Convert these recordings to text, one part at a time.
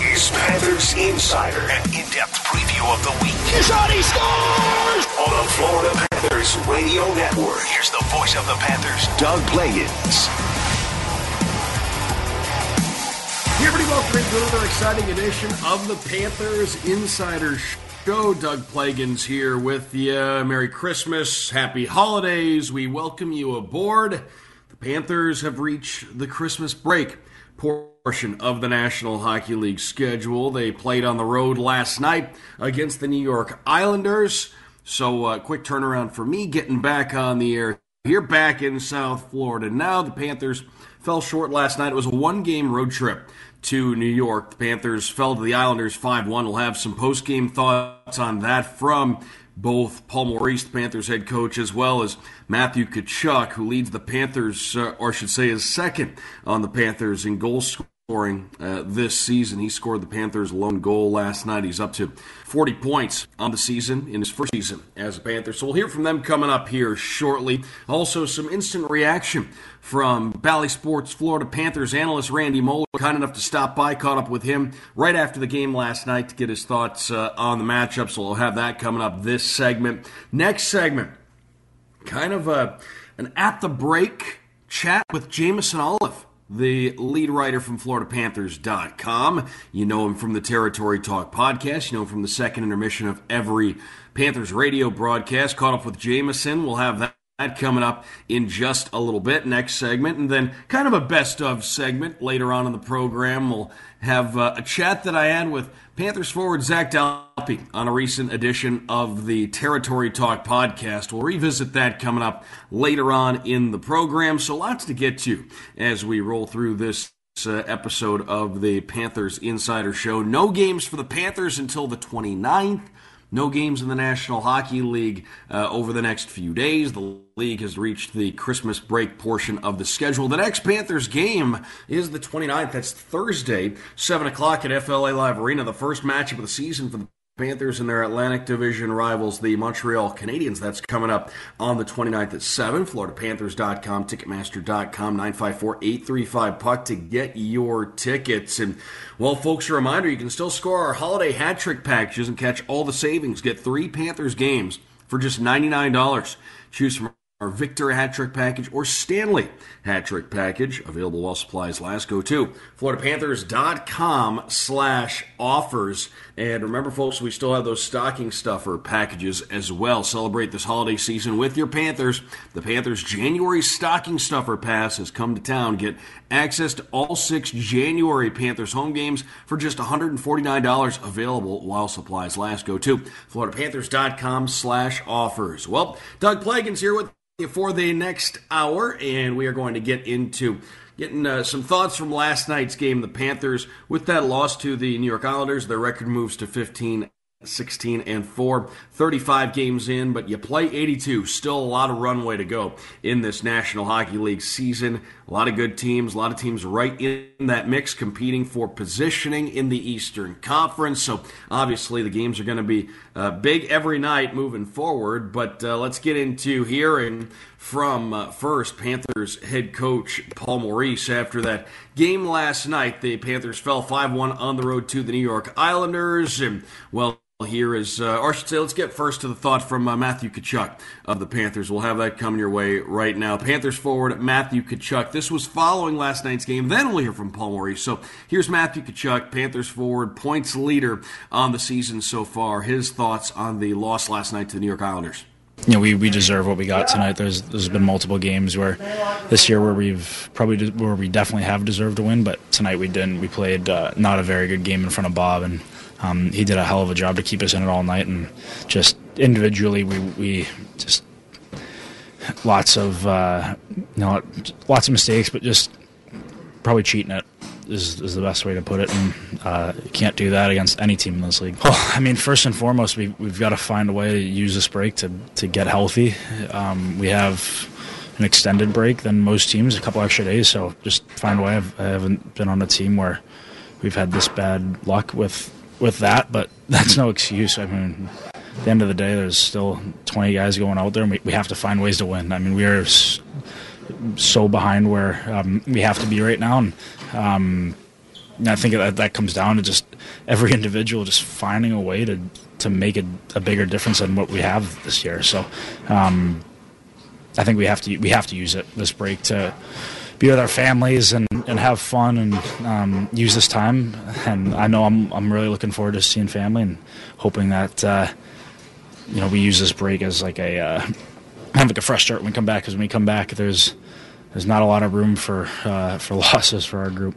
is Panthers Insider, an in-depth preview of the week. He scores! On the Florida Panthers Radio Network. Here's the voice of the Panthers, Doug Plagens. Hey everybody, welcome to another exciting edition of the Panthers Insider Show. Doug Plagens here with you. Merry Christmas, happy holidays. We welcome you aboard. The Panthers have reached the Christmas break portion of the National Hockey League schedule. They played on the road last night against the New York Islanders. So quick turnaround for me getting back on the air here back in South Florida. Now the Panthers fell short last night. It was a one-game road trip to New York. The Panthers fell to the Islanders 5-1. We'll have some post-game thoughts on that from both Paul Maurice, the Panthers head coach, as well as Matthew Tkachuk, who leads the Panthers, is second on the Panthers in goal scoring this season. He scored the Panthers' lone goal last night. He's up to 40 points on the season in his first season as a Panther. So we'll hear from them coming up here shortly. Also, some instant reaction from Bally Sports Florida Panthers analyst Randy Moller. Kind enough to stop by, caught up with him right after the game last night to get his thoughts on the matchup, so we'll have that coming up this segment. Next segment, kind of an at-the-break chat with Jameson Olive, the lead writer from FloridaPanthers.com. You know him from the Territory Talk podcast. You know him from the second intermission of every Panthers radio broadcast. Caught up with Jameson. We'll have that coming up in just a little bit, next segment, and then kind of a best-of segment later on in the program. We'll have a chat that I had with Panthers forward Zac Dalpe on a recent edition of the Territory Talk podcast. We'll revisit that coming up later on in the program, so lots to get to as we roll through this episode of the Panthers Insider Show. No games for the Panthers until the 29th. No games in the National Hockey League over the next few days. The league has reached the Christmas break portion of the schedule. The next Panthers game is the 29th. That's Thursday, 7 o'clock at FLA Live Arena. The first matchup of the season for the Panthers and their Atlantic Division rivals, the Montreal Canadiens. That's coming up on the 29th at 7. FloridaPanthers.com, Ticketmaster.com, 954-835-PUCK to get your tickets. And, well, folks, a reminder, you can still score our holiday hat trick packages and catch all the savings. Get three Panthers games for just $99. Choose from our Victor hat trick package or Stanley hat trick package. Available while supplies last. Go to FloridaPanthers.com/offers. And remember, folks, we still have those stocking stuffer packages as well. Celebrate this holiday season with your Panthers. The Panthers' January stocking stuffer pass has come to town. Get access to all six January Panthers home games for just $149. Available while supplies last. Go to FloridaPanthers.com/offers. Well, Doug Plagens here with for the next hour, and we are going to get into getting some thoughts from last night's game. The Panthers, with that loss to the New York Islanders, their record moves to 15-16-4, 35 games in, but you play 82. Still a lot of runway to go in this National Hockey League season. A lot of good teams, a lot of teams right in that mix competing for positioning in the Eastern Conference. So obviously the games are going to be big every night moving forward, but let's get into hearing from first Panthers head coach Paul Maurice after that game last night. The Panthers fell 5-1 on the road to the New York Islanders, and well, here is, let's get first to the thought from Matthew Tkachuk of the Panthers. We'll have that coming your way right now. Panthers forward Matthew Tkachuk. This was following last night's game. Then we'll hear from Paul Maurice. So here's Matthew Tkachuk, Panthers forward, points leader on the season so far. His thoughts on the loss last night to the New York Islanders. you know, we deserve what we got tonight. There's been multiple games where this year where we definitely have deserved to win, but tonight we didn't. We played not a very good game in front of Bob, and he did a hell of a job to keep us in it all night. And just individually, we just lots of mistakes, but just probably cheating it is the best way to put it, and you can't do that against any team in this league. Well, I mean, first and foremost, we've got to find a way to use this break to get healthy. We have an extended break than most teams, a couple extra days, so just find a way. I haven't been on a team where we've had this bad luck with that, but that's no excuse. I mean, at the end of the day, there's still 20 guys going out there, and we have to find ways to win. I mean, we are so behind where we have to be right now, and I think that comes down to just every individual just finding a way to make a bigger difference than what we have this year. So I think we have to use it, this break, to be with our families and have fun and use this time. And I know I'm really looking forward to seeing family and hoping that we use this break as like a kind of like a fresh start when we come back, because when we come back, there's not a lot of room for losses for our group.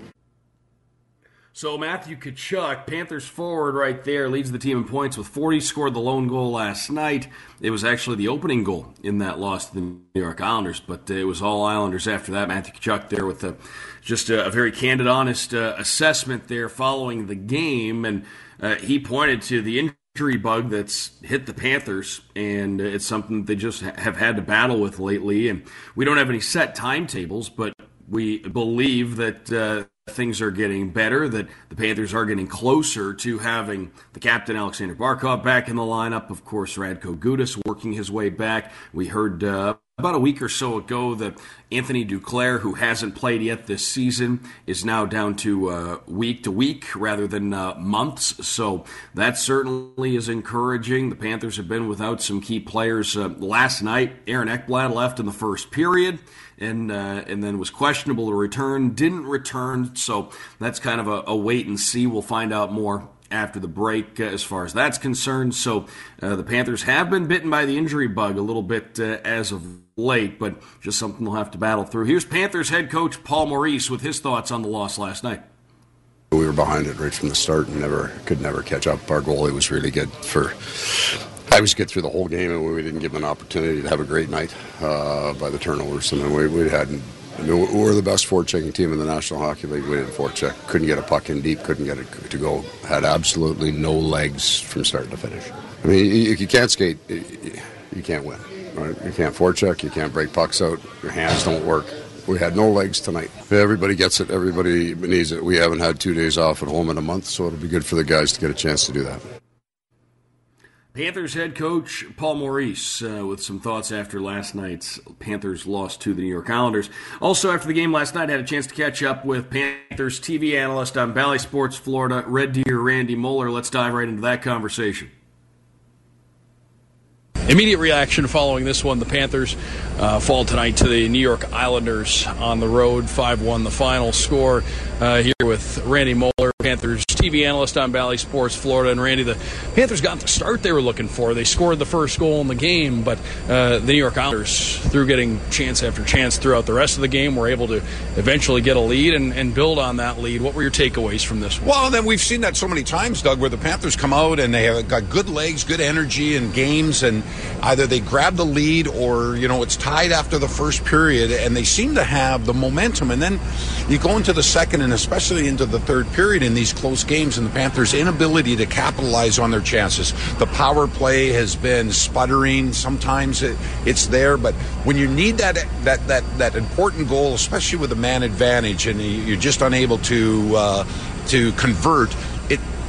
So Matthew Tkachuk, Panthers forward right there, leads the team in points with 40, scored the lone goal last night. It was actually the opening goal in that loss to the New York Islanders, but it was all Islanders after that. Matthew Tkachuk there with just a very candid, honest assessment there following the game, and he pointed to the injury bug that's hit the Panthers, and it's something that they just have had to battle with lately. And we don't have any set timetables, but we believe that things are getting better, that the Panthers are getting closer to having the captain, Alexander Barkov, back in the lineup. Of course, Radko Gudas working his way back. We heard about a week or so ago that Anthony Duclair, who hasn't played yet this season, is now down to week rather than months. So that certainly is encouraging. The Panthers have been without some key players. Last night, Aaron Ekblad left in the first period and then was questionable to return. Didn't return, so that's kind of a wait and see. We'll find out more after the break as far as that's concerned. So the Panthers have been bitten by the injury bug a little bit as of late, but just something they'll have to battle through. Here's Panthers head coach Paul Maurice with his thoughts on the loss last night. We were behind it right from the start and could never catch up. Our goalie was really good I was good through the whole game, and we didn't give him an opportunity to have a great night by the turnovers. And then we're the best forechecking team in the National Hockey League. We didn't forecheck. Couldn't get a puck in deep. Couldn't get it to go. Had absolutely no legs from start to finish. I mean, if you can't skate, you can't win. Right? You can't forecheck. You can't break pucks out. Your hands don't work. We had no legs tonight. Everybody gets it. Everybody needs it. We haven't had 2 days off at home in a month, so it'll be good for the guys to get a chance to do that. Panthers head coach Paul Maurice with some thoughts after last night's Panthers loss to the New York Islanders. Also, after the game last night, I had a chance to catch up with Panthers TV analyst on Bally Sports Florida, Red Deer, Randy Moller. Let's dive right into that conversation. Immediate reaction following this one. The Panthers fall tonight to the New York Islanders on the road, 5-1 the final score. Here with Randy Moller, Panthers TV analyst on Bally Sports Florida. And Randy, the Panthers got the start they were looking for. They scored the first goal in the game, but the New York Islanders, through getting chance after chance throughout the rest of the game, were able to eventually get a lead and build on that lead. What were your takeaways from this one? Well, then we've seen that so many times, Doug, where the Panthers come out and they have got good legs, good energy in games, and either they grab the lead or, you know, it's tied after the first period, and they seem to have the momentum. And then you go into the second and especially into the third period in these close games, and the Panthers' inability to capitalize on their chances. The power play has been sputtering. Sometimes it's there, but when you need that important goal, especially with a man advantage, and you're just unable to convert,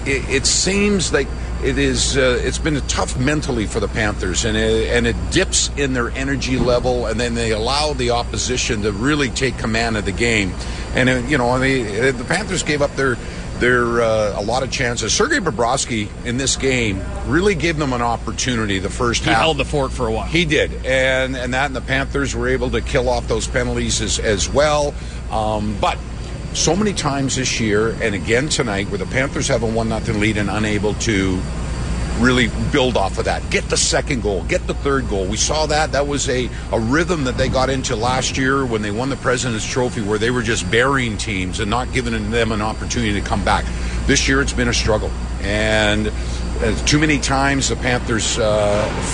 it seems like it is. It's been tough mentally for the Panthers, and it dips in their energy level, and then they allow the opposition to really take command of the game. And the Panthers gave up a lot of chances. Sergei Bobrovsky in this game really gave them an opportunity the first half. He held the fort for a while. He did, and the Panthers were able to kill off those penalties as well, but. So many times this year, and again tonight, where the Panthers have a 1-0 lead and unable to really build off of that. Get the second goal, get the third goal. We saw that. That was a rhythm that they got into last year when they won the President's Trophy, where they were just burying teams and not giving them an opportunity to come back. This year it's been a struggle. And too many times the Panthers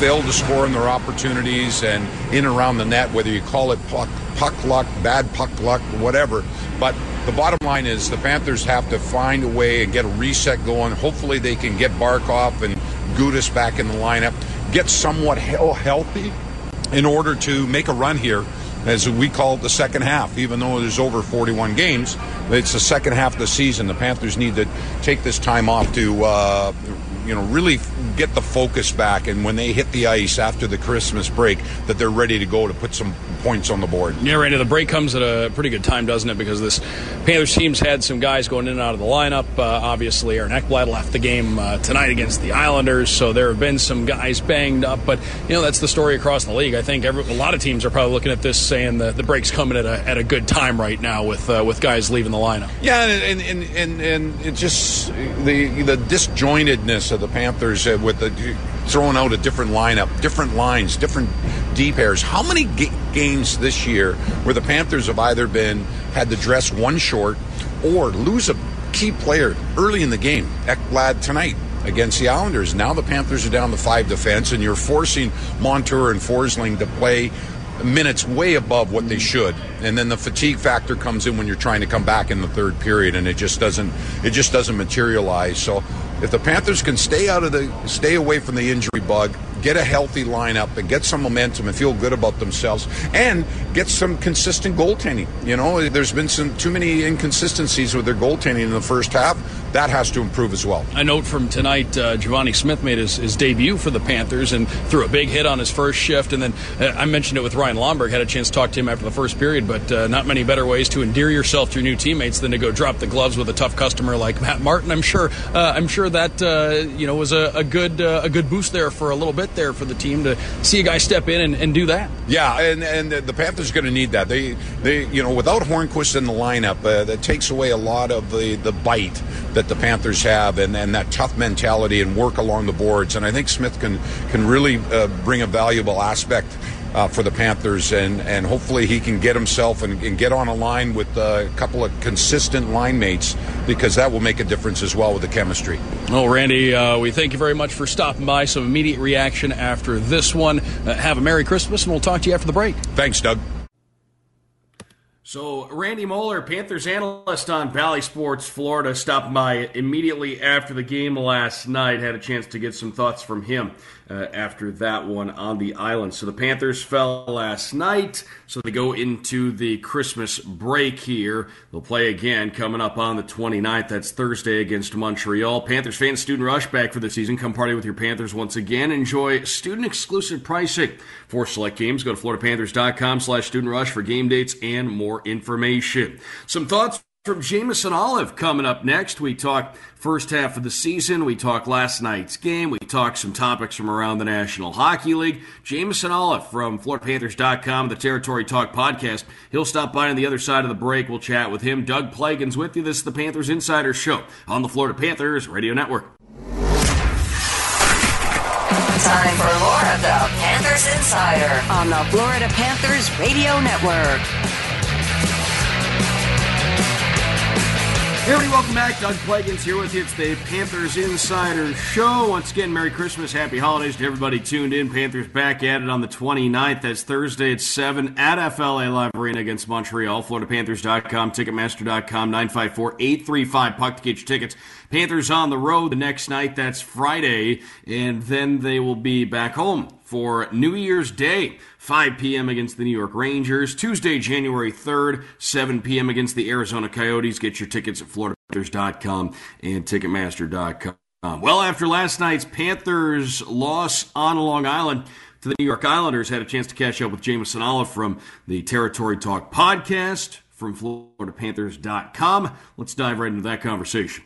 failed to score in their opportunities and in and around the net, whether you call it puck luck, bad puck luck, whatever. But the bottom line is the Panthers have to find a way and get a reset going. Hopefully they can get Barkov and Gudas back in the lineup, get somewhat healthy in order to make a run here, as we call it, the second half. Even though there's over 41 games, it's the second half of the season. The Panthers need to take this time off to really get the focus back, and when they hit the ice after the Christmas break, that they're ready to go to put some points on the board. Yeah, Randy, the break comes at a pretty good time, doesn't it? Because this Panthers team's had some guys going in and out of the lineup. Obviously, Aaron Ekblad left the game tonight against the Islanders, so there have been some guys banged up. But, that's the story across the league. I think a lot of teams are probably looking at this saying the break's coming at a good time right now with guys leaving the lineup. Yeah, and it just the disjointedness of the Panthers with the throwing out a different lineup, different lines, different deep pairs. How many games this year where the Panthers have either had to dress one short or lose a key player early in the game? Ekblad tonight against the Islanders. Now the Panthers are down to five defense, and you're forcing Montour and Forsling to play minutes way above what they should, and then the fatigue factor comes in when you're trying to come back in the third period, and it just doesn't materialize. So if the Panthers can stay away from the injury bug, get a healthy lineup and get some momentum and feel good about themselves and get some consistent goaltending. There's been too many inconsistencies with their goaltending in the first half. That has to improve as well. A note from tonight, Giovanni Smith made his debut for the Panthers and threw a big hit on his first shift. And then I mentioned it with Ryan Lomberg, had a chance to talk to him after the first period, but not many better ways to endear yourself to your new teammates than to go drop the gloves with a tough customer like Matt Martin. I'm sure that was a good boost there for a little bit there for the team to see a guy step in and do that. Yeah, and the Panthers are going to need that. They without Hornquist in the lineup, that takes away a lot of the bite that the Panthers have and that tough mentality and work along the boards. And I think Smith can really bring a valuable aspect for the Panthers, and hopefully he can get himself and get on a line with a couple of consistent line mates, because that will make a difference as well with the chemistry. Well, Randy, we thank you very much for stopping by. Some immediate reaction after this one. Have a Merry Christmas, and we'll talk to you after the break. Thanks, Doug. So Randy Moller, Panthers analyst on Bally Sports Florida, stopped by immediately after the game last night. Had a chance to get some thoughts from him after that one on the island. So the Panthers fell last night, so they go into the Christmas break here. They'll play again coming up on the 29th. That's Thursday against Montreal. Panthers fans, student rush back for the season. Come party with your Panthers once again. Enjoy student-exclusive pricing for select games. Go to FloridaPanthers.com/studentrush for game dates and more information. Some thoughts from Jameson Olive coming up next. We talk first half of the season. We talk last night's game. We talk some topics from around the National Hockey League. Jameson Olive from FloridaPanthers.com, the Territory Talk podcast. He'll stop by on the other side of the break. We'll chat with him. Doug Plagens with you. This is the Panthers Insider Show on the Florida Panthers Radio Network. Time for more of the Panthers Insider on the Florida Panthers Radio Network. Hey everybody, welcome back. Doug Plagens here with you. It's the Panthers Insider Show. Once again, Merry Christmas, Happy Holidays to everybody tuned in. Panthers back at it on the 29th. That's Thursday at 7 at FLA Live Arena against Montreal. FloridaPanthers.com, Ticketmaster.com, 954-835-PUCK to get your tickets. Panthers on the road the next night. That's Friday. And then they will be back home for New Year's Day, 5 p.m. against the New York Rangers. Tuesday, January 3rd, 7 p.m. against the Arizona Coyotes. Get your tickets at FloridaPanthers.com and Ticketmaster.com. Well, after last night's Panthers loss on Long Island to the New York Islanders, had a chance to catch up with Jameson Olive from the Territory Talk podcast from FloridaPanthers.com. Let's dive right into that conversation.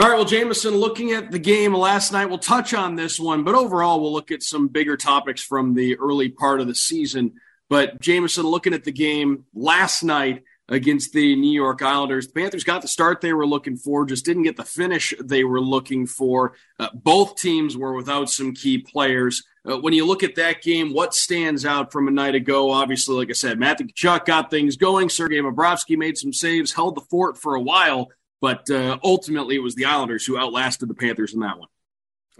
All right, well, Jameson, looking at the game last night, we'll touch on this one, but overall we'll look at some bigger topics from the early part of the season. But, Jameson, looking at the game last night, against the New York Islanders. The Panthers got the start they were looking for, just didn't get the finish they were looking for. Both teams were without some key players. When you look at that game, what stands out from a night ago? Obviously, like I said, Matthew Tkachuk got things going. Sergei Bobrovsky made some saves, held the fort for a while, but ultimately it was the Islanders who outlasted the Panthers in that one.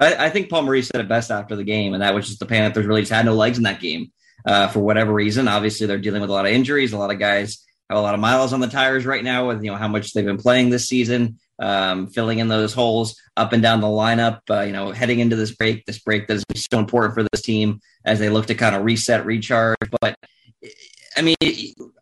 I think Paul Maurice said it best after the game, and that was just the Panthers really just had no legs in that game for whatever reason. Obviously, they're dealing with a lot of injuries. A lot of guys have a lot of miles on the tires right now with, you know, how much they've been playing this season, filling in those holes up and down the lineup, you know, heading into this break that is so important for this team as they look to kind of reset, recharge. But, I mean,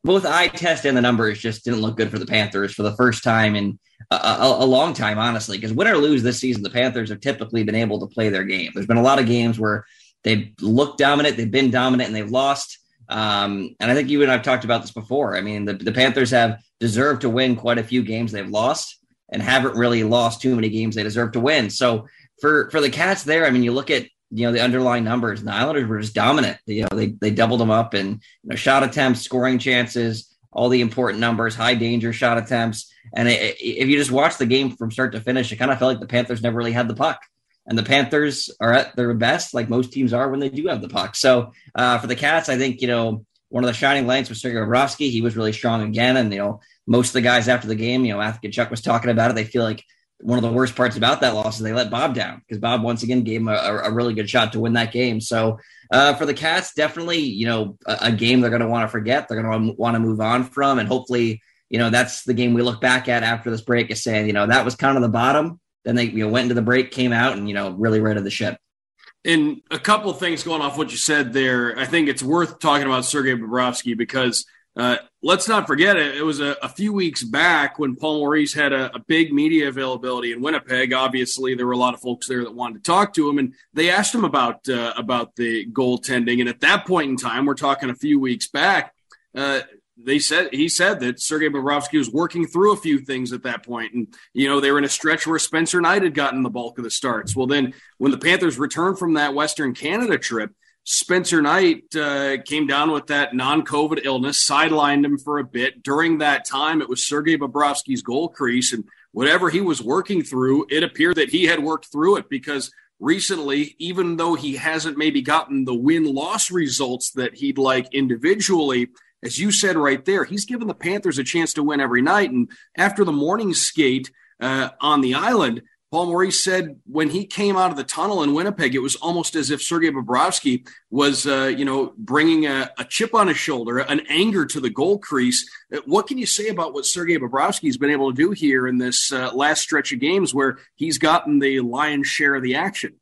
both eye test and the numbers just didn't look good for the Panthers for the first time in a long time, honestly, because win or lose this season, the Panthers have typically been able to play their game. There's been a lot of games where they've looked dominant, they've been dominant, and they've lost. And I think you and I have talked about this before. I mean, the Panthers have deserved to win quite a few games they've lost and haven't really lost too many games they deserve to win. So for the Cats there, I mean, you look at, you know, the underlying numbers, and the Islanders were just dominant. You know, they doubled them up in, you know, shot attempts, scoring chances, all the important numbers, high danger shot attempts. And if you just watch the game from start to finish, it kind of felt like the Panthers never really had the puck. And the Panthers are at their best, like most teams are, when they do have the puck. So for the Cats, I think, you know, one of the shining lights was Sergei Bobrovsky. He was really strong again. And, you know, most of the guys after the game, you know, Matthew Tkachuk was talking about it. They feel like one of the worst parts about that loss is they let Bob down because Bob, once again, gave him a really good shot to win that game. So for the Cats, definitely, you know, a game they're going to want to forget. They're going to want to move on from. And hopefully, you know, that's the game we look back at after this break is saying, you know, that was kind of the bottom. Then they, you know, went into the break, came out, and, you know, really righted the ship. And a couple of things going off what you said there. I think it's worth talking about Sergei Bobrovsky because let's not forget it. It was a few weeks back when Paul Maurice had a big media availability in Winnipeg. Obviously, there were a lot of folks there that wanted to talk to him, and they asked him about the goaltending. And at that point in time, we're talking a few weeks back, He said that Sergei Bobrovsky was working through a few things at that point. And, you know, they were in a stretch where Spencer Knight had gotten the bulk of the starts. Well, then when the Panthers returned from that Western Canada trip, Spencer Knight came down with that non-COVID illness, sidelined him for a bit. During that time, it was Sergei Bobrovsky's goal crease. And whatever he was working through, it appeared that he had worked through it because recently, even though he hasn't maybe gotten the win-loss results that he'd like individually, as you said right there, he's given the Panthers a chance to win every night. And after the morning skate on the island, Paul Maurice said when he came out of the tunnel in Winnipeg, it was almost as if Sergei Bobrovsky was, you know, bringing a chip on his shoulder, an anger to the goal crease. What can you say about what Sergei Bobrovsky has been able to do here in this last stretch of games where he's gotten the lion's share of the action?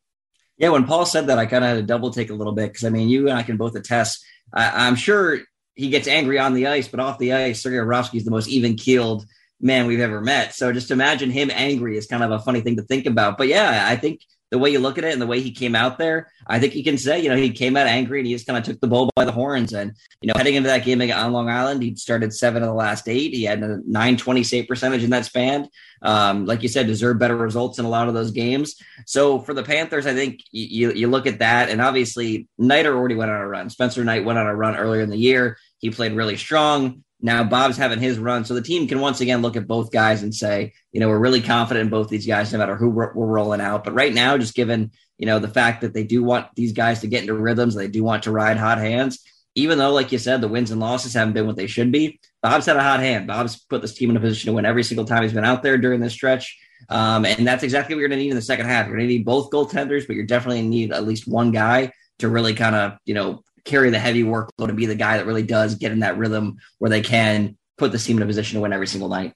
Yeah, when Paul said that, I kind of had to double take a little bit because, I mean, you and I can both attest. I'm sure he gets angry on the ice, but off the ice, Sergei Bobrovsky is the most even-keeled man we've ever met. So just imagine him angry is kind of a funny thing to think about. But yeah, I think the way you look at it and the way he came out there, I think you can say, you know, he came out angry and he just kind of took the bull by the horns. And, you know, heading into that game on Long Island, he'd started 7 of the last 8. He had a .920 save percentage in that span. Like you said, deserved better results in a lot of those games. So for the Panthers, I think you look at that, and obviously Knighter already went on a run. Spencer Knight went on a run earlier in the year. He played really strong. Now Bob's having his run. So the team can once again look at both guys and say, you know, we're really confident in both these guys, no matter who we're rolling out. But right now, just given, you know, the fact that they do want these guys to get into rhythms, they do want to ride hot hands, even though, like you said, the wins and losses haven't been what they should be. Bob's had a hot hand. Bob's put this team in a position to win every single time he's been out there during this stretch. And that's exactly what you're going to need in the second half. You're going to need both goaltenders, but you're definitely going to need at least one guy to really kind of, you know, carry the heavy workload and be the guy that really does get in that rhythm where they can put the team in a position to win every single night.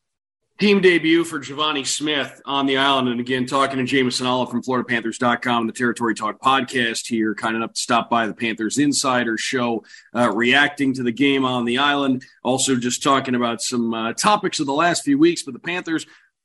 Team debut for Giovanni Smith on the island. And again, talking to Jameson Olive from FloridaPanthers.com and the Territory Talk podcast here, kind enough to stop by the Panthers Insider Show, reacting to the game on the island. Also just talking about some topics of the last few weeks, but the Panthers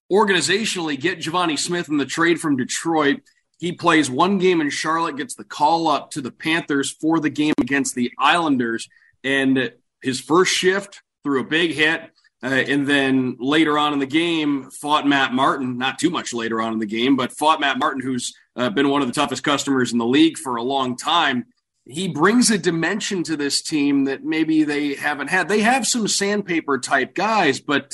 organizationally get Giovanni Smith in the trade from Detroit. He plays one game in Charlotte, gets the call up to the Panthers for the game against the Islanders, and his first shift threw a big hit, and then later on in the game fought Matt Martin, not too much later on in the game, but fought Matt Martin, who's been one of the toughest customers in the league for a long time. he brings a dimension to this team that maybe they haven't had. They have some sandpaper type guys, but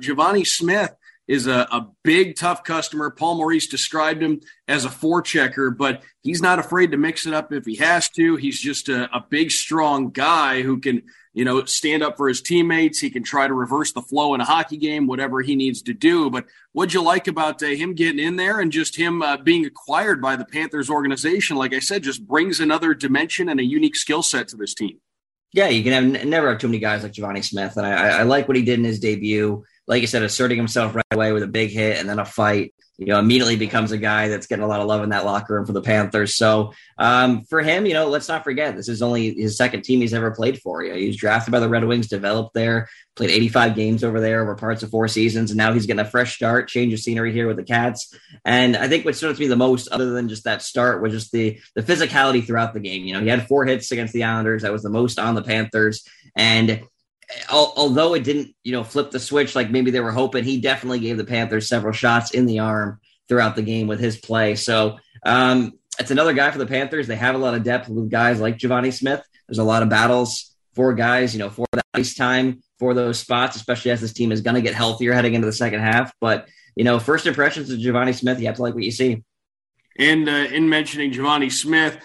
Giovanni Smith is a big, tough customer. Paul Maurice described him as a forechecker, but he's not afraid to mix it up if he has to. He's just a big, strong guy who can, you know, stand up for his teammates. He can try to reverse the flow in a hockey game, whatever he needs to do. But what'd you like about him getting in there and just him being acquired by the Panthers organization? Like I said, just brings another dimension and a unique skill set to this team. Yeah, you can never have too many guys like Giovanni Smith. And I like what he did in his debut. Like you said, asserting himself right away with a big hit and then a fight, you know, immediately becomes a guy that's getting a lot of love in that locker room for the Panthers. So for him, you know, let's not forget, this is only his second team he's ever played for. You know, he was drafted by the Red Wings, developed there, played 85 games over there over parts of 4 seasons. And now he's getting a fresh start, change of scenery here with the Cats. And I think what stood out to me the most, other than just that start, was just the physicality throughout the game. You know, he had 4 hits against the Islanders. That was the most on the Panthers. And although it didn't, you know, flip the switch like maybe they were hoping, he definitely gave the Panthers several shots in the arm throughout the game with his play. So it's another guy for the Panthers. They have a lot of depth with guys like Giovanni Smith. There's a lot of battles for guys, you know, for the ice time, for those spots, especially as this team is going to get healthier heading into the second half. But, you know, first impressions of Giovanni Smith, you have to like what you see. And in mentioning Giovanni Smith,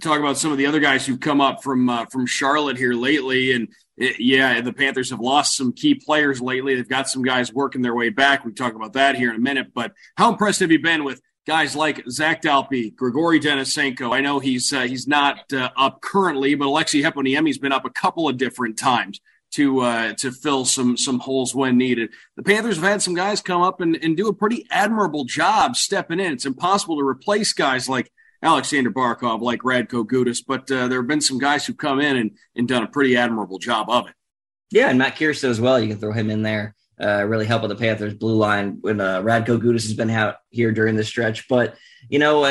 talk about some of the other guys who've come up from Charlotte here lately. And yeah, the Panthers have lost some key players lately. They've got some guys working their way back. We talk about that here in a minute. But how impressed have you been with guys like Zac Dalpe, Grigory Denisenko? I know he's not up currently, but Alexi Heponiemi's been up a couple of different times to fill some holes when needed. The Panthers have had some guys come up and do a pretty admirable job stepping in. It's impossible to replace guys like Alexander Barkov, like Radko Gudas, but there have been some guys who've come in and done a pretty admirable job of it. Yeah, and Matt Kierso as well. You can throw him in there, really help with the Panthers' blue line when Radko Gudas has been out here during the stretch. But, you know,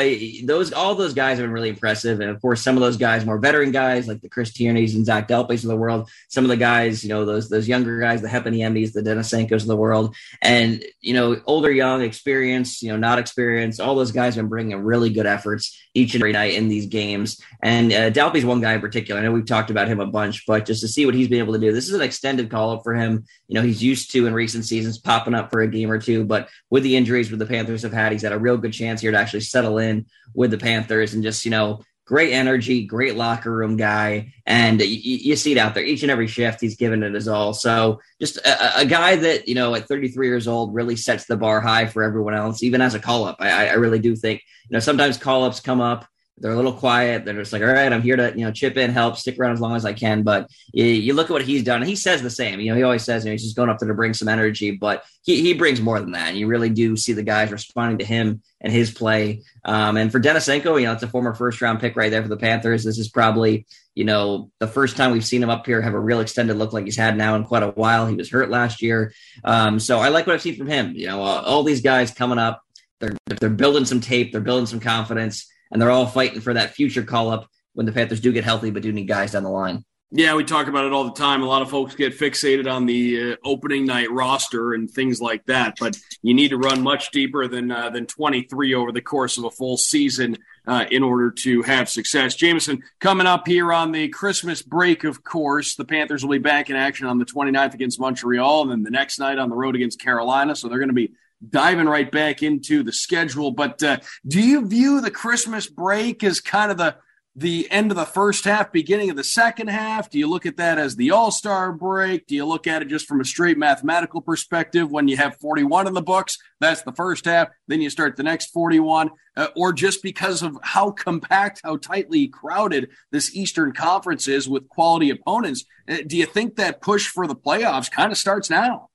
all those guys have been really impressive. And, of course, some of those guys, more veteran guys, like the Chris Tierney's and Zac Dalpe's of the world, some of the guys, you know, those younger guys, the Heponiemi's, the Denisenko's of the world, and, you know, older, young, experienced, you know, not experienced, all those guys have been bringing really good efforts each and every night in these games. And Dalpe's one guy in particular. I know we've talked about him a bunch, but just to see what he's been able to do, this is an extended call-up for him. You know, he's used to in recent seasons popping up for a game or two, but with the injuries with the Panthers have had, he's had a real good chance here to actually settle in with the Panthers and just, you know, great energy, great locker room guy. And you see it out there each and every shift. He's given it his all. So just a guy that, you know, at 33 years old really sets the bar high for everyone else, even as a call-up. I really do think, you know, sometimes call-ups come up, they're a little quiet. They're just like, all right, I'm here to, you know, chip in, help, stick around as long as I can. But you look at what he's done, and he says the same. You know, he always says, you know, he's just going up there to bring some energy, but he brings more than that. And you really do see the guys responding to him and his play. And for Denisenko, you know, it's a former first-round pick right there for the Panthers. This is probably, you know, the first time we've seen him up here have a real extended look like he's had now in quite a while. He was hurt last year. So I like what I've seen from him. You know, all these guys coming up, they're building some tape, they're building some confidence, and they're all fighting for that future call-up when the Panthers do get healthy but do need guys down the line. Yeah, we talk about it all the time. A lot of folks get fixated on the opening night roster and things like that, but you need to run much deeper than 23 over the course of a full season in order to have success. Jameson, coming up here on the Christmas break, of course, the Panthers will be back in action on the 29th against Montreal and then the next night on the road against Carolina, so they're going to be diving right back into the schedule. But do you view the Christmas break as kind of the end of the first half, beginning of the second half? Do you look at that as the all-star break? Do you look at it just from a straight mathematical perspective? When you have 41 in the books, that's the first half, then you start the next 41, or just because of how compact, how tightly crowded this Eastern Conference is with quality opponents, do you think that push for the playoffs kind of starts now?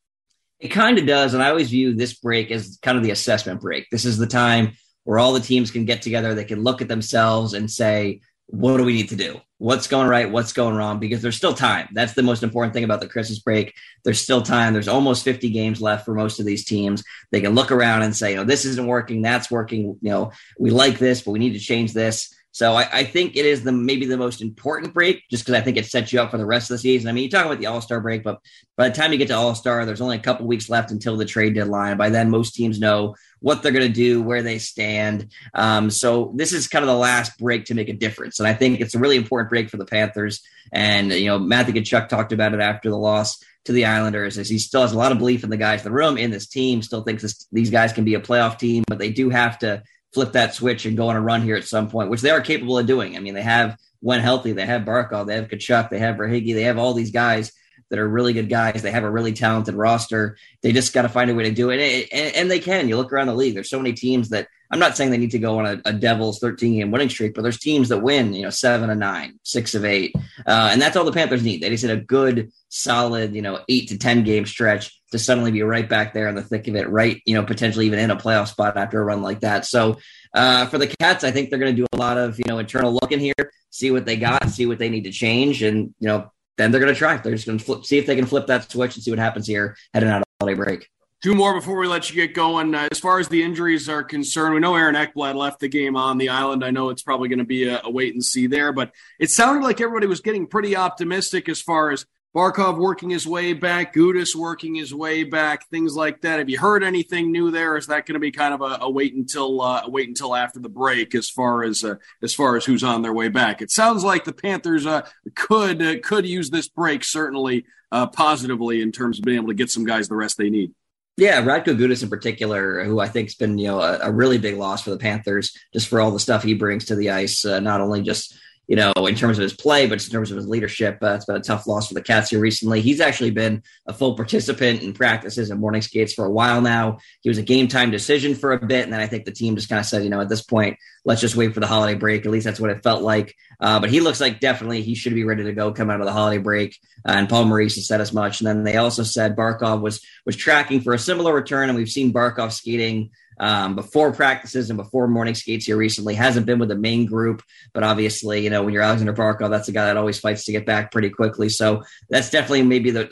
It kind of does, and I always view this break as kind of the assessment break. This is the time where all the teams can get together, they can look at themselves and say, what do we need to do? What's going right? What's going wrong? Because there's still time. That's the most important thing about the Christmas break. There's still time. There's almost 50 games left for most of these teams. They can look around and say, you know, this isn't working, that's working. You know, we like this, but we need to change this. So I think it is maybe the most important break, just because I think it sets you up for the rest of the season. I mean, you talk about the All-Star break, but by the time you get to All-Star, there's only a couple weeks left until the trade deadline. By then, most teams know what they're going to do, where they stand. So this is kind of the last break to make a difference. And I think it's a really important break for the Panthers. And, you know, Matthew Tkachuk talked about it after the loss to the Islanders, as he still has a lot of belief in the guys in the room, in this team, still thinks these guys can be a playoff team, but they do have to flip that switch and go on a run here at some point, which they are capable of doing. I mean, they have, when healthy, they have Barkov, they have Tkachuk, they have Verhaeghe, they have all these guys that are really good guys. They have a really talented roster. They just got to find a way to do it. And they can. You look around the league, there's so many teams that, I'm not saying they need to go on a Devils 13-game winning streak, but there's teams that win, 7 of 9, 6 of 8. And that's all the Panthers need. They just need a good, solid, 8 to 10 game stretch to suddenly be right back there in the thick of it, right, potentially even in a playoff spot after a run like that. So for the Cats, I think they're going to do a lot of, internal looking here, see what they got, see what they need to change. And, then they're going to try. They're just going to see if they can flip that switch and see what happens here heading out of the holiday break. Two more before we let you get going. As far as the injuries are concerned, we know Aaron Ekblad left the game on the island. I know it's probably going to be a wait and see there, but it sounded like everybody was getting pretty optimistic as far as Barkov working his way back, Gudas working his way back, things like that. Have you heard anything new there? Is that going to be kind of a wait until after the break as far as who's on their way back? It sounds like the Panthers could use this break certainly positively in terms of being able to get some guys the rest they need. Yeah, Radko Gudas in particular, who I think has been a really big loss for the Panthers, just for all the stuff he brings to the ice, not only just in terms of his play, but in terms of his leadership. It's been a tough loss for the Cats here recently. He's actually been a full participant in practices and morning skates for a while now. He was a game-time decision for a bit, and then I think the team just kind of said, at this point, let's just wait for the holiday break. At least that's what it felt like. But he looks like definitely he should be ready to go come out of the holiday break. And Paul Maurice has said as much. And then they also said Barkov was tracking for a similar return, and we've seen Barkov skating before practices and before morning skates here recently. Hasn't been with the main group, but obviously, when you're Alexander Barkov, that's a guy that always fights to get back pretty quickly. So that's definitely maybe the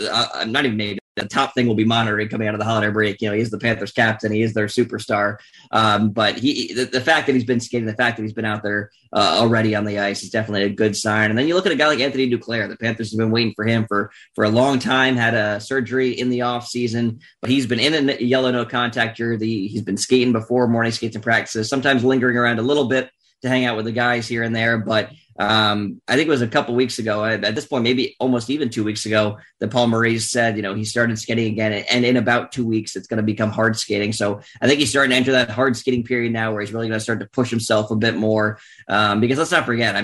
top thing we'll be monitoring coming out of the holiday break. He's the Panthers captain. He is their superstar. But the fact that he's been skating, the fact that he's been out there already on the ice is definitely a good sign. And then you look at a guy like Anthony Duclair. The Panthers have been waiting for him for a long time, had a surgery in the off season, but he's been in a yellow no contact jersey. He's been skating before morning skates and practices, sometimes lingering around a little bit to hang out with the guys here and there. But I think it was a couple weeks ago, at this point, maybe almost even 2 weeks ago, that Paul Maurice said, he started skating again, and in about 2 weeks, it's going to become hard skating. So I think he's starting to enter that hard skating period now where he's really going to start to push himself a bit more, because let's not forget,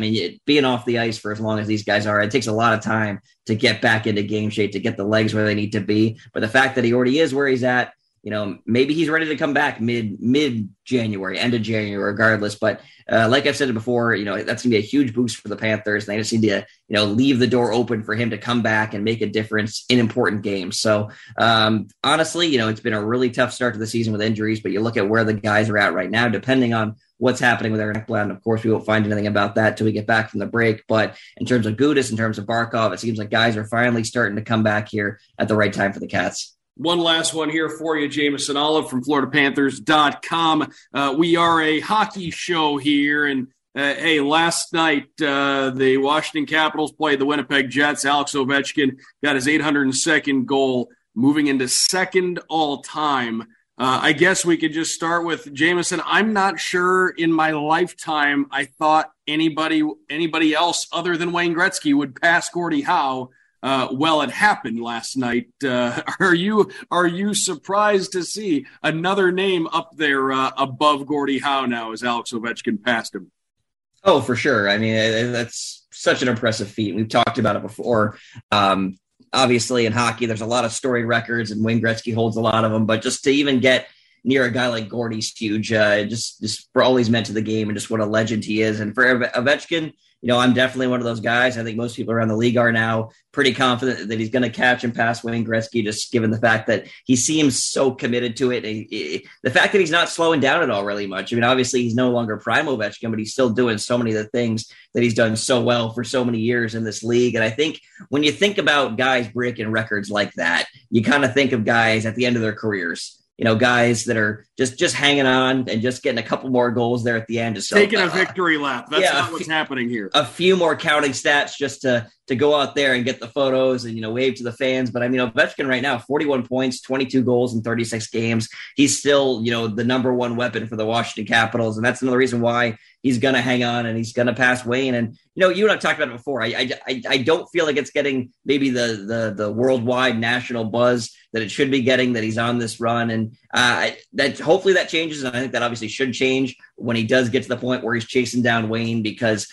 being off the ice for as long as these guys are, it takes a lot of time to get back into game shape, to get the legs where they need to be. But the fact that he already is where he's at, maybe he's ready to come back mid-January, end of January, regardless. But like I've said before, that's going to be a huge boost for the Panthers. And they just need to, leave the door open for him to come back and make a difference in important games. So honestly, it's been a really tough start to the season with injuries, but you look at where the guys are at right now, depending on what's happening with Aaron Ekblad. And of course, we won't find anything about that till we get back from the break. But in terms of Gudas, in terms of Barkov, it seems like guys are finally starting to come back here at the right time for the Cats. One last one here for you, Jameson Olive from FloridaPanthers.com. We are a hockey show here, and last night the Washington Capitals played the Winnipeg Jets. Alex Ovechkin got his 802nd goal, moving into second all-time. I guess we could just start with Jameson. I'm not sure in my lifetime I thought anybody else other than Wayne Gretzky would pass Gordie Howe. Well, it happened last night. Are you surprised to see another name up there above Gordie Howe now as Alex Ovechkin passed him? Oh, for sure. That's such an impressive feat. We've talked about it before. Obviously, in hockey, there's a lot of storied records, and Wayne Gretzky holds a lot of them. But just to even get near a guy like Gordie's huge, just for all he's meant to the game and just what a legend he is. And for Ovechkin, I'm definitely one of those guys. I think most people around the league are now pretty confident that he's going to catch and pass Wayne Gretzky, just given the fact that he seems so committed to it. The fact that he's not slowing down at all really much. Obviously he's no longer prime Ovechkin, but he's still doing so many of the things that he's done so well for so many years in this league. And I think when you think about guys breaking records like that, you kind of think of guys at the end of their careers. you know, guys that are just hanging on and just getting a couple more goals there at the end. Just taking a victory lap. That's not what's happening here. A few more counting stats just to go out there and get the photos and, you know, wave to the fans. But I mean, Ovechkin right now, 41 points, 22 goals in 36 games. He's still, you know, the number one weapon for the Washington Capitals. And that's another reason why he's going to hang on and he's going to pass Wayne. And, you know, you and I've talked about it before. I don't feel like it's getting maybe the worldwide national buzz that it should be getting, that he's on this run. And that hopefully that changes. And I think that obviously should change when he does get to the point where he's chasing down Wayne, because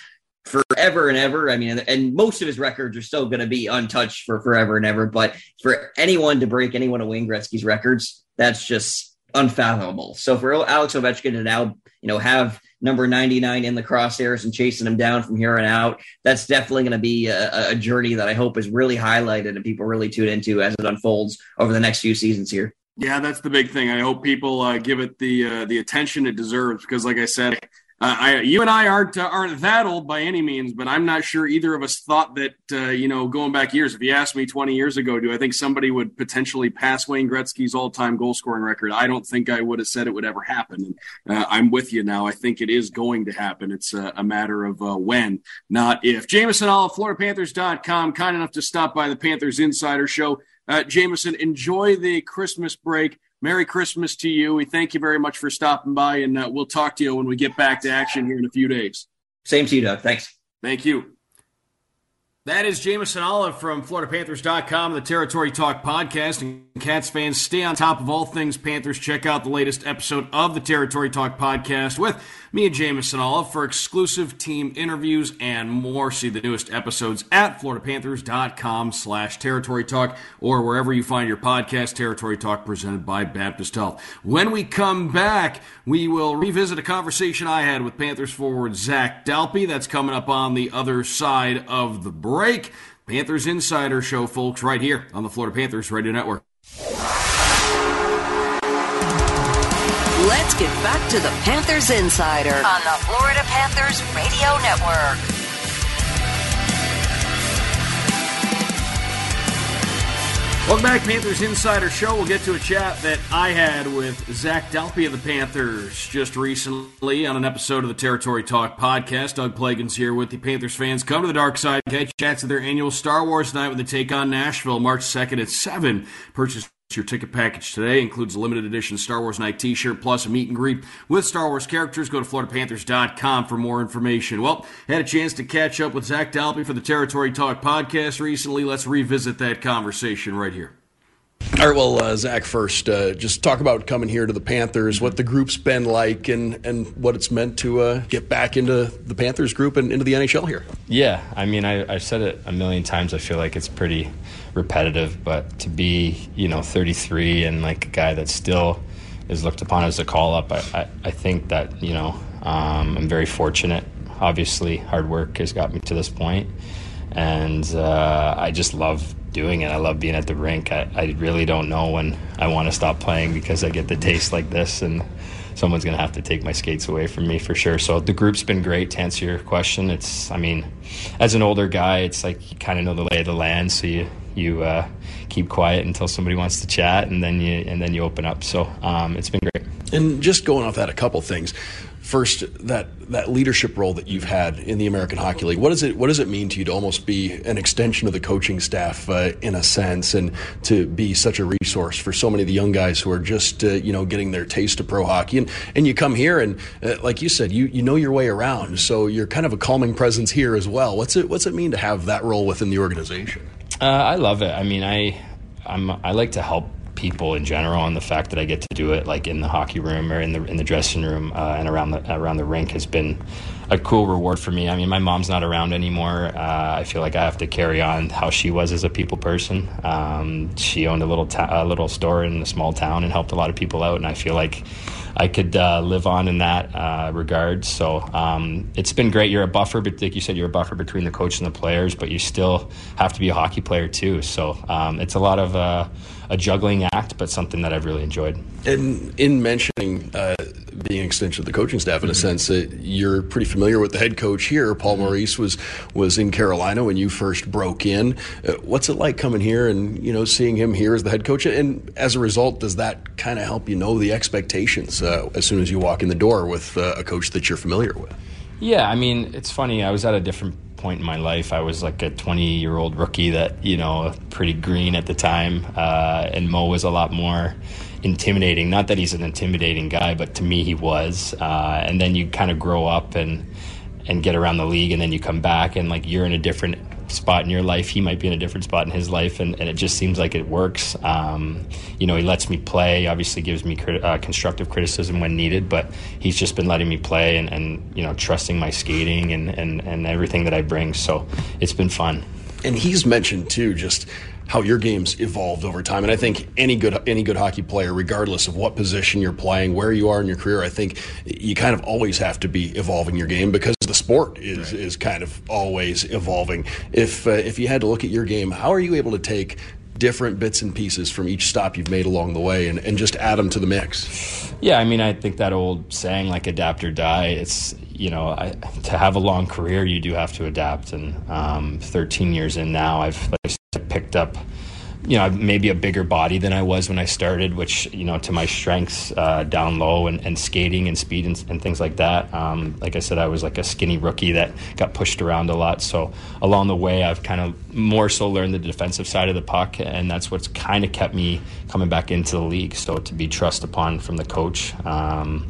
forever and ever, I mean, and most of his records are still going to be untouched for forever and ever. But for anyone to break any one of Wayne Gretzky's records, that's just unfathomable. So for Alex Ovechkin to now, you know, have number 99 in the crosshairs and chasing him down from here on out, that's definitely going to be a journey that I hope is really highlighted and people really tune into as it unfolds over the next few seasons here. Yeah, that's the big thing. I hope people give it the attention it deserves, because like I said, you and I aren't that old by any means, but I'm not sure either of us thought that, you know, going back years, if you asked me 20 years ago, do I think somebody would potentially pass Wayne Gretzky's all-time goal-scoring record? I don't think I would have said it would ever happen. And I'm with you now. I think it is going to happen. It's a matter of when, not if. Jameson Olive, FloridaPanthers.com, kind enough to stop by the Panthers Insider Show. Jameson, enjoy the Christmas break. Merry Christmas to you. We thank you very much for stopping by, and we'll talk to you when we get back to action here in a few days. Same to you, Doug. Thanks. Thank you. That is Jameson Olive from FloridaPanthers.com, the Territory Talk podcast. And Cats fans, stay on top of all things Panthers. Check out the latest episode of the Territory Talk podcast with me and Jameson Olive for exclusive team interviews and more. See the newest episodes at FloridaPanthers.com/Territory Talk or wherever you find your podcast. Territory Talk, presented by Baptist Health. When we come back, we will revisit a conversation I had with Panthers forward Zac Dalpe. That's coming up on the other side of the break. Panthers Insider Show, folks, right here on the Florida Panthers Radio Network. Let's get back to the Panthers Insider on the Florida Panthers Radio Network. Welcome back, Panthers Insider Show. We'll get to a chat that I had with Zac Dalpe of the Panthers just recently on an episode of the Territory Talk podcast. Doug Plagens here with the Panthers fans. Come to the dark side. Catch chats at their annual Star Wars night with the Take on Nashville, March 2nd at 7. Purchase your ticket package today. Includes a limited edition Star Wars Night t-shirt plus a meet and greet with Star Wars characters. Go to FloridaPanthers.com for more information. Well, had a chance to catch up with Zac Dalpe for the Territory Talk podcast recently. Let's revisit that conversation right here. All right, well, Zac, first, just talk about coming here to the Panthers, what the group's been like, and what it's meant to get back into the Panthers group and into the NHL here. Yeah, I mean, I've said it a million times. I feel like it's pretty repetitive, but to be, you know, 33 and like a guy that still is looked upon as a call-up, I think that, you know, I'm very fortunate. Obviously, hard work has got me to this point, and I just love doing it. I love being at the rink. I really don't know when I want to stop playing, because I get the taste like this, and someone's going to have to take my skates away from me for sure. So the group's been great. To answer your question, it's, I mean, as an older guy, it's like you kind of know the lay of the land, so you keep quiet until somebody wants to chat, and then you open up. So it's been great. And just going off that, a couple things. First, that leadership role that you've had in the American Hockey League, what does it mean to you to almost be an extension of the coaching staff in a sense, and to be such a resource for so many of the young guys who are just getting their taste of pro hockey, and you come here and like you said, you know your way around, so you're kind of a calming presence here as well. What's it mean to have that role within the organization? I love it. I mean, I like to help people in general, and the fact that I get to do it like in the hockey room or in the dressing room and around the rink has been a cool reward for me. I mean, my mom's not around anymore. I feel like I have to carry on how she was as a people person. She owned a little store in a small town and helped a lot of people out, and I feel like I could live on in that regard. So it's been great. You're a buffer, but like you said, you're a buffer between the coach and the players, but you still have to be a hockey player too. So it's a lot of a juggling act, but something that I've really enjoyed. And in mentioning being an extension of the coaching staff in a sense. You're pretty familiar with the head coach here. Paul Maurice was in Carolina when you first broke in. What's it like coming here and, you know, seeing him here as the head coach? And as a result, does that kind of help you know the expectations as soon as you walk in the door with a coach that you're familiar with? Yeah, I mean, it's funny. I was at a different point in my life. I was like a 20-year-old rookie that, you know, pretty green at the time. And Mo was a lot more intimidating. Not that he's an intimidating guy, but to me he was. And then you kind of grow up and get around the league, and then you come back and, like, you're in a different spot in your life. He might be in a different spot in his life, and it just seems like it works. You know, he lets me play, obviously gives me constructive criticism when needed, but he's just been letting me play and you know, trusting my skating and everything that I bring. So it's been fun. And he's mentioned, too, just how your game's evolved over time. And I think any good hockey player, regardless of what position you're playing, where you are in your career, I think you kind of always have to be evolving your game because the sport is kind of always evolving. If you had to look at your game, how are you able to take different bits and pieces from each stop you've made along the way and just add them to the mix? Yeah, I mean, I think that old saying, like, adapt or die, it's, you know, to have a long career, you do have to adapt. And 13 years in now, I've, like, picked up, you know, maybe a bigger body than I was when I started, which, you know, to my strengths down low and skating and speed and things like that. Like I said, I was like a skinny rookie that got pushed around a lot. So along the way, I've kind of more so learned the defensive side of the puck, and that's what's kind of kept me coming back into the league. So to be trusted upon from the coach. But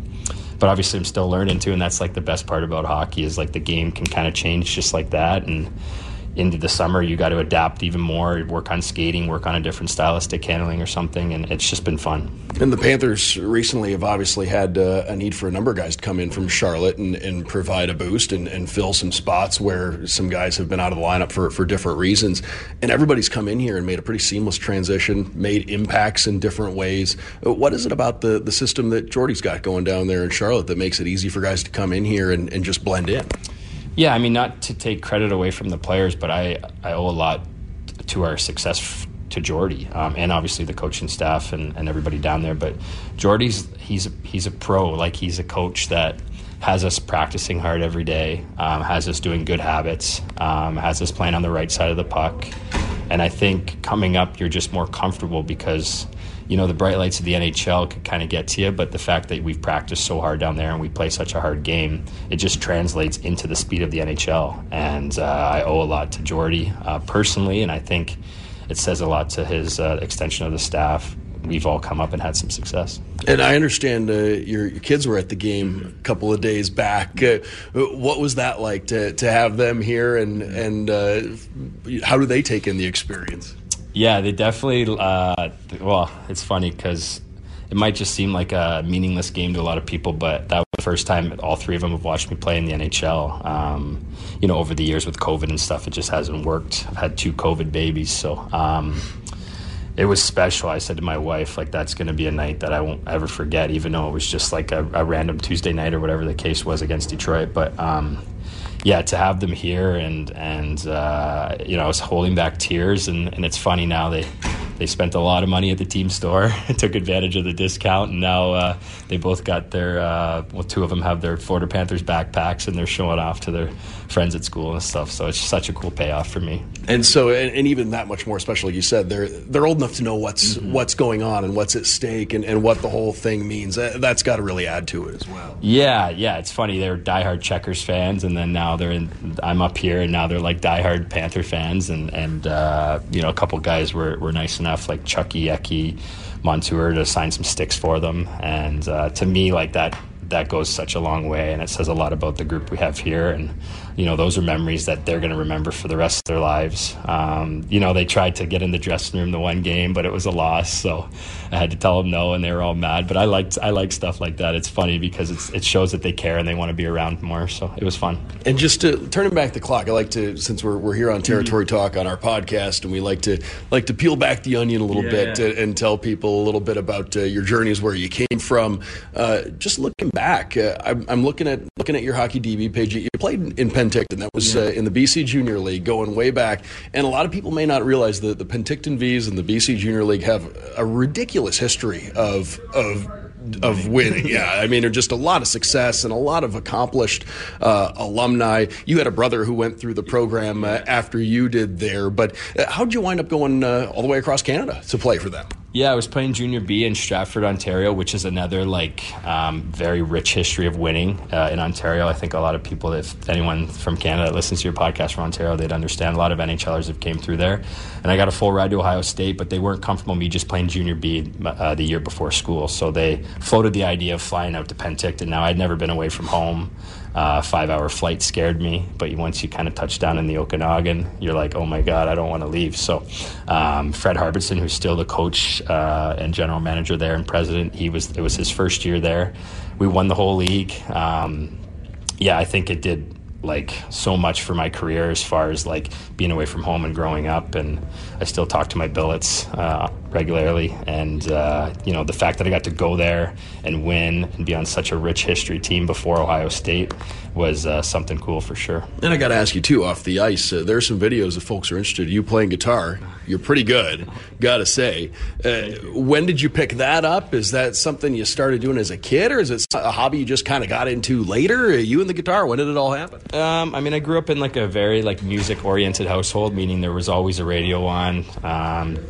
obviously I'm still learning too, and that's like the best part about hockey is like the game can kind of change just like that. And into the summer, you got to adapt even more, work on skating, work on a different stylistic handling or something, and it's just been fun. And the Panthers recently have obviously had a need for a number of guys to come in from Charlotte and provide a boost and fill some spots where some guys have been out of the lineup for different reasons. And everybody's come in here and made a pretty seamless transition, made impacts in different ways. What is it about the system that Jordy's got going down there in Charlotte that makes it easy for guys to come in here and just blend in? Yeah, I mean, not to take credit away from the players, but I owe a lot to our success to Jordy and obviously the coaching staff and everybody down there. But Jordy's he's a pro. Like, he's a coach that has us practicing hard every day, has us doing good habits, has us playing on the right side of the puck. And I think coming up, you're just more comfortable because, you know, the bright lights of the NHL could kind of get to you, but the fact that we've practiced so hard down there and we play such a hard game, it just translates into the speed of the NHL. And I owe a lot to Jordy personally, and I think it says a lot to his extension of the staff. We've all come up and had some success. And I understand your kids were at the game a couple of days back. What was that like to have them here, and how do they take in the experience? Yeah, they definitely, well, it's funny because it might just seem like a meaningless game to a lot of people, but that was the first time all three of them have watched me play in the NHL. You know, over the years with COVID and stuff, it just hasn't worked. I've had two COVID babies, so it was special. I said to my wife, like, that's going to be a night that I won't ever forget, even though it was just like a random Tuesday night or whatever the case was against Detroit. But yeah, to have them here and you know, I was holding back tears, and it's funny now they spent a lot of money at the team store, took advantage of the discount, and now they both got their well, two of them have their Florida Panthers backpacks, and they're showing off to their friends at school and stuff. So it's such a cool payoff for me. And so, and even that much more special, like you said, they're old enough to know what's going on and what's at stake and what the whole thing means. That's got to really add to it as well. Yeah, it's funny. They're diehard Checkers fans, and then now I'm up here, and now they're like diehard Panther fans, and you know, a couple guys were nice enough, like Chucky, Eki, Montour, to sign some sticks for them, and to me, like, that goes such a long way, and it says a lot about the group we have here. And you know, those are memories that they're going to remember for the rest of their lives. You know, they tried to get in the dressing room the one game, but it was a loss, so I had to tell them no, and they were all mad. But I like stuff like that. It's funny because it shows that they care and they want to be around more. So it was fun. And just to turning back the clock, I like to, since we're here on Territory Talk on our podcast, and we like to peel back the onion a little bit and tell people a little bit about your journeys, where you came from. Just looking back, I'm looking at your hockey DB page. You played in Penticton. That was in the BC Junior League, going way back. And a lot of people may not realize that the Penticton Vs and the BC Junior League have a ridiculous history of of winning. Yeah, I mean, just a lot of success and a lot of accomplished alumni. You had a brother who went through the program after you did there, but how'd you wind up going all the way across Canada to play for them? Yeah, I was playing Junior B in Stratford, Ontario, which is another very rich history of winning in Ontario. I think a lot of people, if anyone from Canada that listens to your podcast from Ontario, they'd understand a lot of NHLers have came through there. And I got a full ride to Ohio State, but they weren't comfortable me just playing Junior B the year before school. So they floated the idea of flying out to Penticton. Now, I'd never been away from home. 5-hour flight scared me, but once you kind of touch down in the Okanagan, you're like, oh my God, I don't want to leave. So Fred Harbison, who's still the coach and general manager there and president, it was his first year there. We won the whole league. I think it did so much for my career as far as being away from home and growing up, and I still talk to my billets regularly, and the fact that I got to go there and win and be on such a rich history team before Ohio State was something cool for sure. And I got to ask you too, off the ice, there are some videos if folks are interested you playing guitar. You're pretty good, gotta say. When did you pick that up? Is that something you started doing as a kid, or is it a hobby you just kind of got into later? Are you and the guitar? When did it all happen? I grew up in a very music-oriented household, meaning there was always a radio on.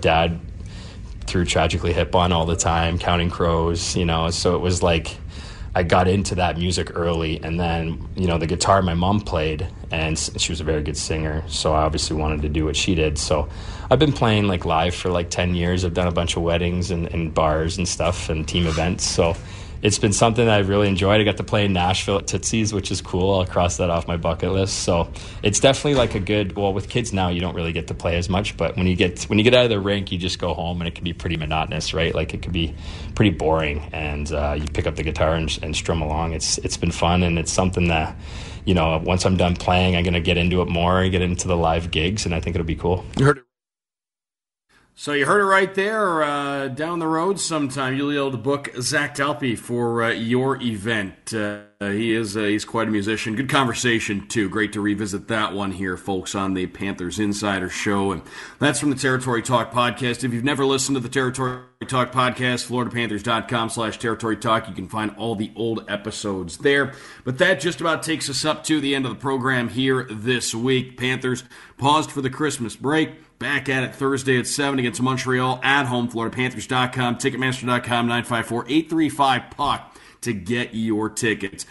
Dad threw Tragically Hip on all the time, Counting Crows, so it was I got into that music early. And then, the guitar my mom played, and she was a very good singer, so I obviously wanted to do what she did. So I've been playing live for 10 years. I've done a bunch of weddings and bars and stuff and team events, so it's been something that I've really enjoyed. I got to play in Nashville at Tootsie's, which is cool. I'll cross that off my bucket list. So it's definitely with kids now, you don't really get to play as much. But when you get out of the rink, you just go home, and it can be pretty monotonous, right? It could be pretty boring. And you pick up the guitar and strum along. It's been fun, and it's something that, once I'm done playing, I'm going to get into it more and get into the live gigs, and I think it'll be cool. You heard it. So you heard it right there. Down the road sometime, you'll be able to book Zac Dalpe for your event. He's quite a musician. Good conversation, too. Great to revisit that one here, folks, on the Panthers Insider Show. And that's from the Territory Talk podcast. If you've never listened to the Territory Talk podcast, FloridaPanthers.com/Territory Talk. You can find all the old episodes there. But that just about takes us up to the end of the program here this week. Panthers paused for the Christmas break. Back at it Thursday at 7 against Montreal at home. FloridaPanthers.com, Ticketmaster.com, 954-835-PUCK to get your tickets.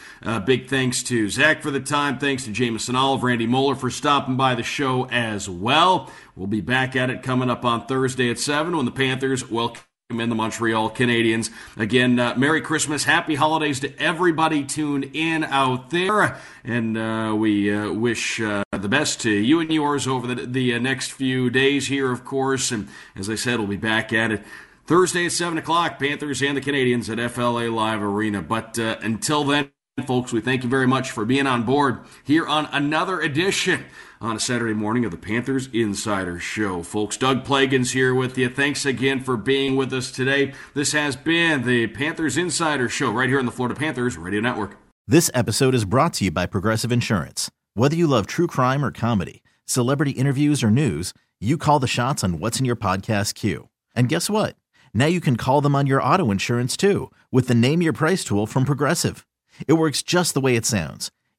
Big thanks to Zach for the time. Thanks to Jameson Olive, Randy Moller for stopping by the show as well. We'll be back at it coming up on Thursday at 7 when the Panthers welcome in the Montreal Canadiens. Again, Merry Christmas, Happy Holidays to everybody tuned in out there, and we wish the best to you and yours over the next few days here, of course, and as I said, we'll be back at it Thursday at 7 o'clock, Panthers and the Canadiens at FLA Live Arena, but until then, folks, we thank you very much for being on board here on another edition on a Saturday morning of the Panthers Insider Show. Folks, Doug Plagens here with you. Thanks again for being with us today. This has been the Panthers Insider Show right here on the Florida Panthers Radio Network. This episode is brought to you by Progressive Insurance. Whether you love true crime or comedy, celebrity interviews or news, you call the shots on what's in your podcast queue. And guess what? Now you can call them on your auto insurance too with the Name Your Price tool from Progressive. It works just the way it sounds.